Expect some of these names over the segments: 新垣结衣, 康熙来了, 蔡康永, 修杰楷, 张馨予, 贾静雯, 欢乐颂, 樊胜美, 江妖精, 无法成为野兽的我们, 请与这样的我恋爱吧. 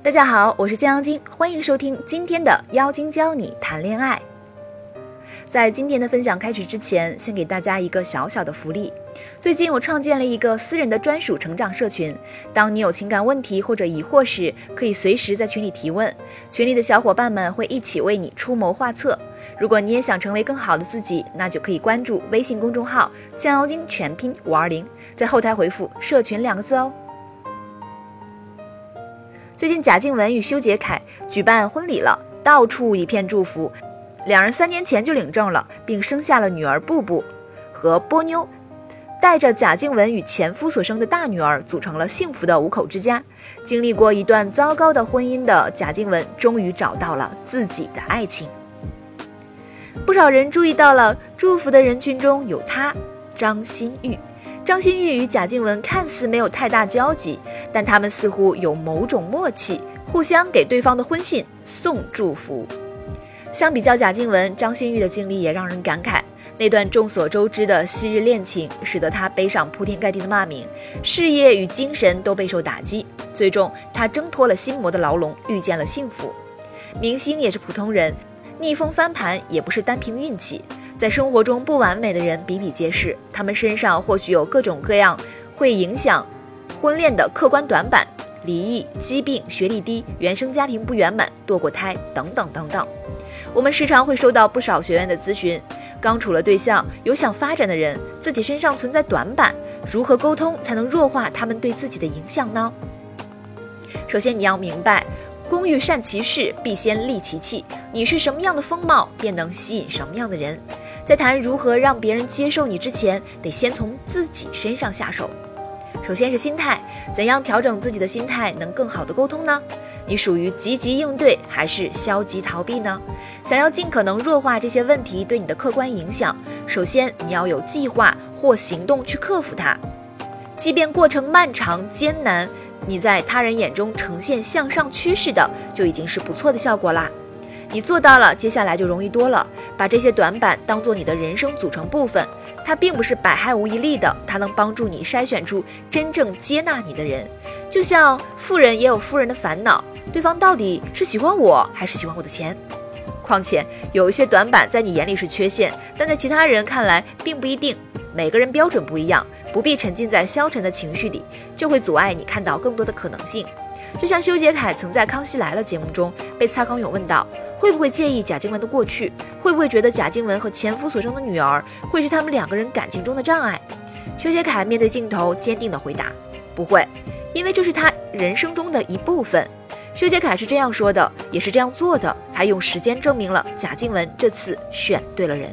大家好，我是江妖精，欢迎收听今天的妖精教你谈恋爱。在今天的分享开始之前，先给大家一个小小的福利。最近我创建了一个私人的专属成长社群，当你有情感问题或者疑惑时，可以随时在群里提问，群里的小伙伴们会一起为你出谋划策。如果你也想成为更好的自己，那就可以关注微信公众号江妖精全拼520，在后台回复社群2个字哦。最近贾静雯与修杰楷举办婚礼了，到处一片祝福。两人3年前就领证了，并生下了女儿布布和波妞，带着贾静雯与前夫所生的大女儿组成了幸福的5口之家。经历过一段糟糕的婚姻的贾静雯终于找到了自己的爱情。不少人注意到了，祝福的人群中有她张馨予与贾静雯看似没有太大交集，但他们似乎有某种默契，互相给对方的婚信送祝福。相比较贾静雯，张馨予的经历也让人感慨。那段众所周知的昔日恋情，使得她背上铺天盖地的骂名，事业与精神都备受打击。最终，她挣脱了心魔的牢笼，遇见了幸福。明星也是普通人，逆风翻盘也不是单凭运气。在生活中，不完美的人比比皆是，他们身上或许有各种各样会影响婚恋的客观短板：离异、疾病、学历低、原生家庭不圆满、堕过胎等等等等。我们时常会收到不少学员的咨询，刚处了对象，有想发展的人，自己身上存在短板，如何沟通才能弱化他们对自己的影响呢？首先你要明白，工欲善其事，必先利其器。你是什么样的风貌，便能吸引什么样的人。在谈如何让别人接受你之前，得先从自己身上下手。首先是心态，怎样调整自己的心态能更好的沟通呢？你属于积极应对还是消极逃避呢？想要尽可能弱化这些问题对你的客观影响，首先你要有计划或行动去克服它。即便过程漫长艰难，你在他人眼中呈现向上趋势的，就已经是不错的效果啦。你做到了，接下来就容易多了。把这些短板当作你的人生组成部分，它并不是百害无一利的，它能帮助你筛选出真正接纳你的人。就像富人也有富人的烦恼，对方到底是喜欢我还是喜欢我的钱？况且有一些短板在你眼里是缺陷，但在其他人看来并不一定。每个人标准不一样，不必沉浸在消沉的情绪里，就会阻碍你看到更多的可能性。就像修杰楷曾在《康熙来了》节目中被蔡康永问到，会不会介意贾静雯的过去，会不会觉得贾静雯和前夫所生的女儿会是他们2个人感情中的障碍？修杰楷面对镜头坚定地回答，不会，因为这是他人生中的一部分。修杰楷是这样说的，也是这样做的，他用时间证明了贾静雯这次选对了人。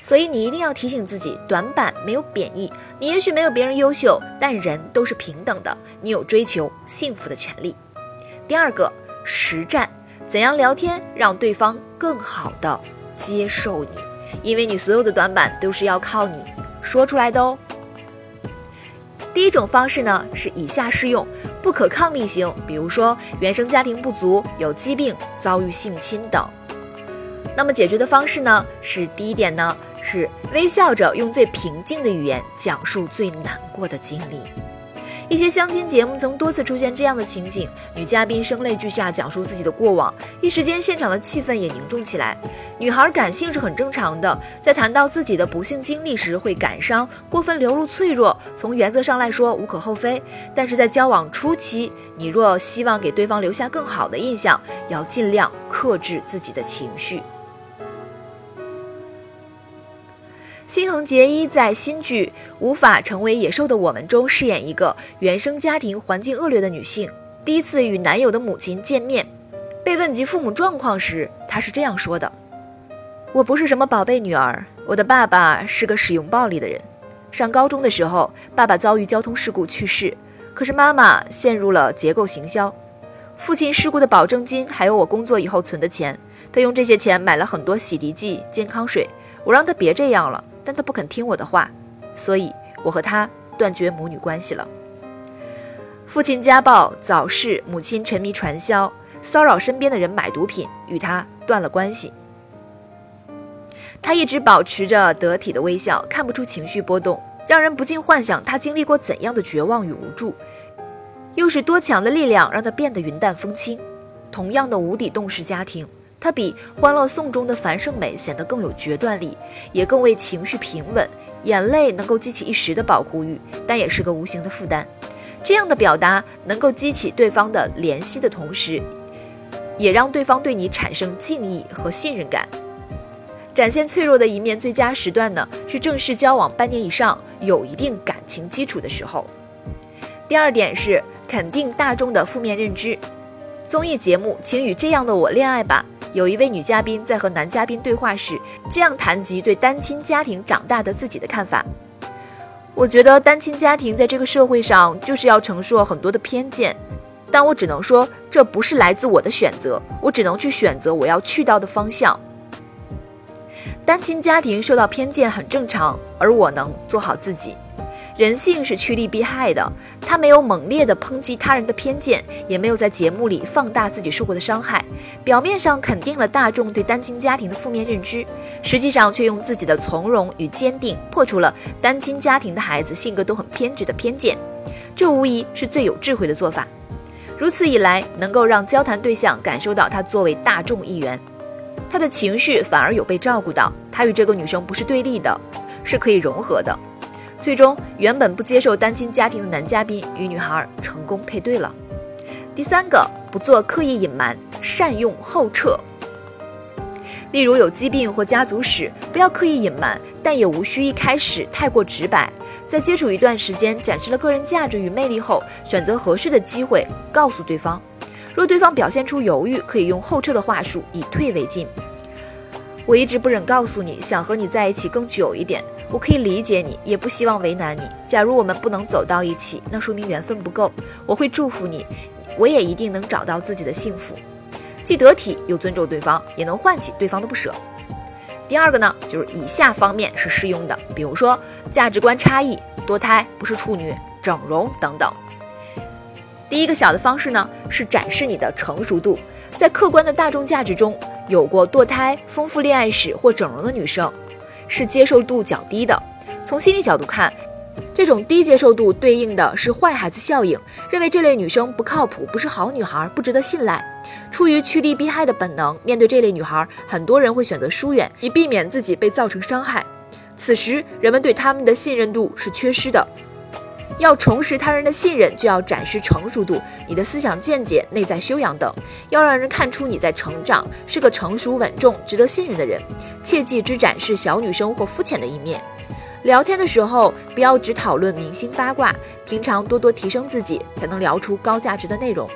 所以你一定要提醒自己，短板没有贬义，你也许没有别人优秀，但人都是平等的，你有追求幸福的权利。第二个，实战，怎样聊天让对方更好的接受你，因为你所有的短板都是要靠你说出来的哦。第一种方式呢，是以下适用：不可抗力型，比如说原生家庭不足、有疾病、遭遇性侵等。那么解决的方式呢，是第一点呢，是微笑着用最平静的语言讲述最难过的经历。一些相亲节目曾多次出现这样的情景，女嘉宾声泪俱下讲述自己的过往，一时间现场的气氛也凝重起来。女孩感性是很正常的，在谈到自己的不幸经历时会感伤，过分流露脆弱，从原则上来说无可厚非。但是在交往初期，你若希望给对方留下更好的印象，要尽量克制自己的情绪。新垣结衣在新剧《无法成为野兽的我们》中饰演一个原生家庭环境恶劣的女性，第一次与男友的母亲见面，被问及父母状况时，她是这样说的：我不是什么宝贝女儿，我的爸爸是个使用暴力的人。上高中的时候，爸爸遭遇交通事故去世，可是妈妈陷入了结构行销。父亲事故的保证金还有我工作以后存的钱，她用这些钱买了很多洗涤剂、健康水，我让她别这样了，但他不肯听我的话，所以我和他断绝母女关系了。父亲家暴、早逝，母亲沉迷传销，骚扰身边的人买毒品，与他断了关系。他一直保持着得体的微笑，看不出情绪波动，让人不禁幻想他经历过怎样的绝望与无助。又是多强的力量让他变得云淡风轻？同样的无底洞式家庭，他比《欢乐颂》中的樊胜美显得更有决断力，也更为情绪平稳。眼泪能够激起一时的保护欲，但也是个无形的负担。这样的表达能够激起对方的怜惜的同时，也让对方对你产生敬意和信任感。展现脆弱的一面最佳时段呢，是正式交往半年以上，有一定感情基础的时候。第二点是肯定大众的负面认知。综艺节目《请与这样的我恋爱吧》有一位女嘉宾在和男嘉宾对话时，这样谈及对单亲家庭长大的自己的看法。我觉得单亲家庭在这个社会上就是要承受很多的偏见，但我只能说这不是来自我的选择，我只能去选择我要去到的方向。单亲家庭受到偏见很正常，而我能做好自己。人性是趋利避害的，他没有猛烈地抨击他人的偏见，也没有在节目里放大自己受过的伤害，表面上肯定了大众对单亲家庭的负面认知，实际上却用自己的从容与坚定破除了单亲家庭的孩子性格都很偏执的偏见，这无疑是最有智慧的做法。如此一来，能够让交谈对象感受到他作为大众一员，他的情绪反而有被照顾到，他与这个女生不是对立的，是可以融合的。最终，原本不接受单亲家庭的男嘉宾与女孩成功配对了。第三个，不做刻意隐瞒，善用后撤。例如有疾病或家族史，不要刻意隐瞒，但也无需一开始太过直白。在接触一段时间，展示了个人价值与魅力后，选择合适的机会告诉对方。若对方表现出犹豫，可以用后撤的话术，以退为进。我一直不忍告诉你，想和你在一起更久一点。我可以理解你，也不希望为难你。假如我们不能走到一起，那说明缘分不够。我会祝福你，我也一定能找到自己的幸福。既得体又尊重对方，也能唤起对方的不舍。第二个呢，就是以下方面是适用的，比如说价值观差异、多胎不是处女、整容等等。第一个小的方式呢，是展示你的成熟度。在客观的大众价值中，有过堕胎、丰富恋爱史或整容的女生是接受度较低的。从心理角度看，这种低接受度对应的是坏孩子效应，认为这类女生不靠谱，不是好女孩，不值得信赖。出于趋利避害的本能，面对这类女孩，很多人会选择疏远，以避免自己被造成伤害。此时人们对她们的信任度是缺失的。要重拾他人的信任，就要展示成熟度，你的思想见解、内在修养等，要让人看出你在成长，是个成熟稳重、值得信任的人。切忌只展示小女生或肤浅的一面。聊天的时候，不要只讨论明星八卦，平常多多提升自己，才能聊出高价值的内容。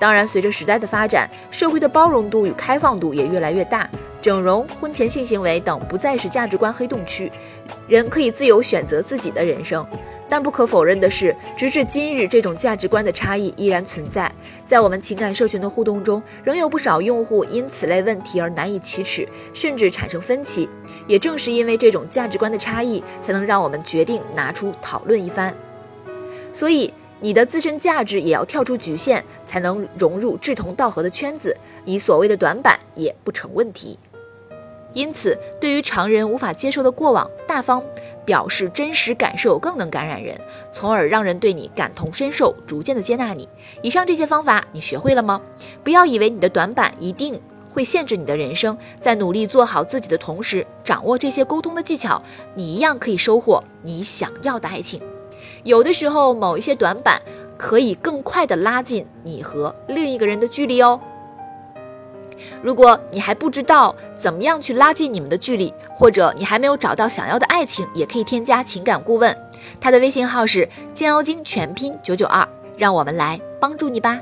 当然，随着时代的发展，社会的包容度与开放度也越来越大，整容、婚前性行为等不再是价值观黑洞区，人可以自由选择自己的人生。但不可否认的是，直至今日，这种价值观的差异依然存在。在我们情感社群的互动中，仍有不少用户因此类问题而难以启齿，甚至产生分歧。也正是因为这种价值观的差异，才能让我们决定拿出讨论一番。所以你的自身价值也要跳出局限，才能融入志同道合的圈子，你所谓的短板也不成问题。因此，对于常人无法接受的过往，大方表示真实感受更能感染人，从而让人对你感同身受，逐渐的接纳你。以上这些方法你学会了吗？不要以为你的短板一定会限制你的人生，在努力做好自己的同时，掌握这些沟通的技巧，你一样可以收获你想要的爱情。有的时候，某一些短板可以更快的拉近你和另一个人的距离哦。如果你还不知道怎么样去拉近你们的距离，或者你还没有找到想要的爱情，也可以添加情感顾问，他的微信号是“金妖精全拼992”，让我们来帮助你吧。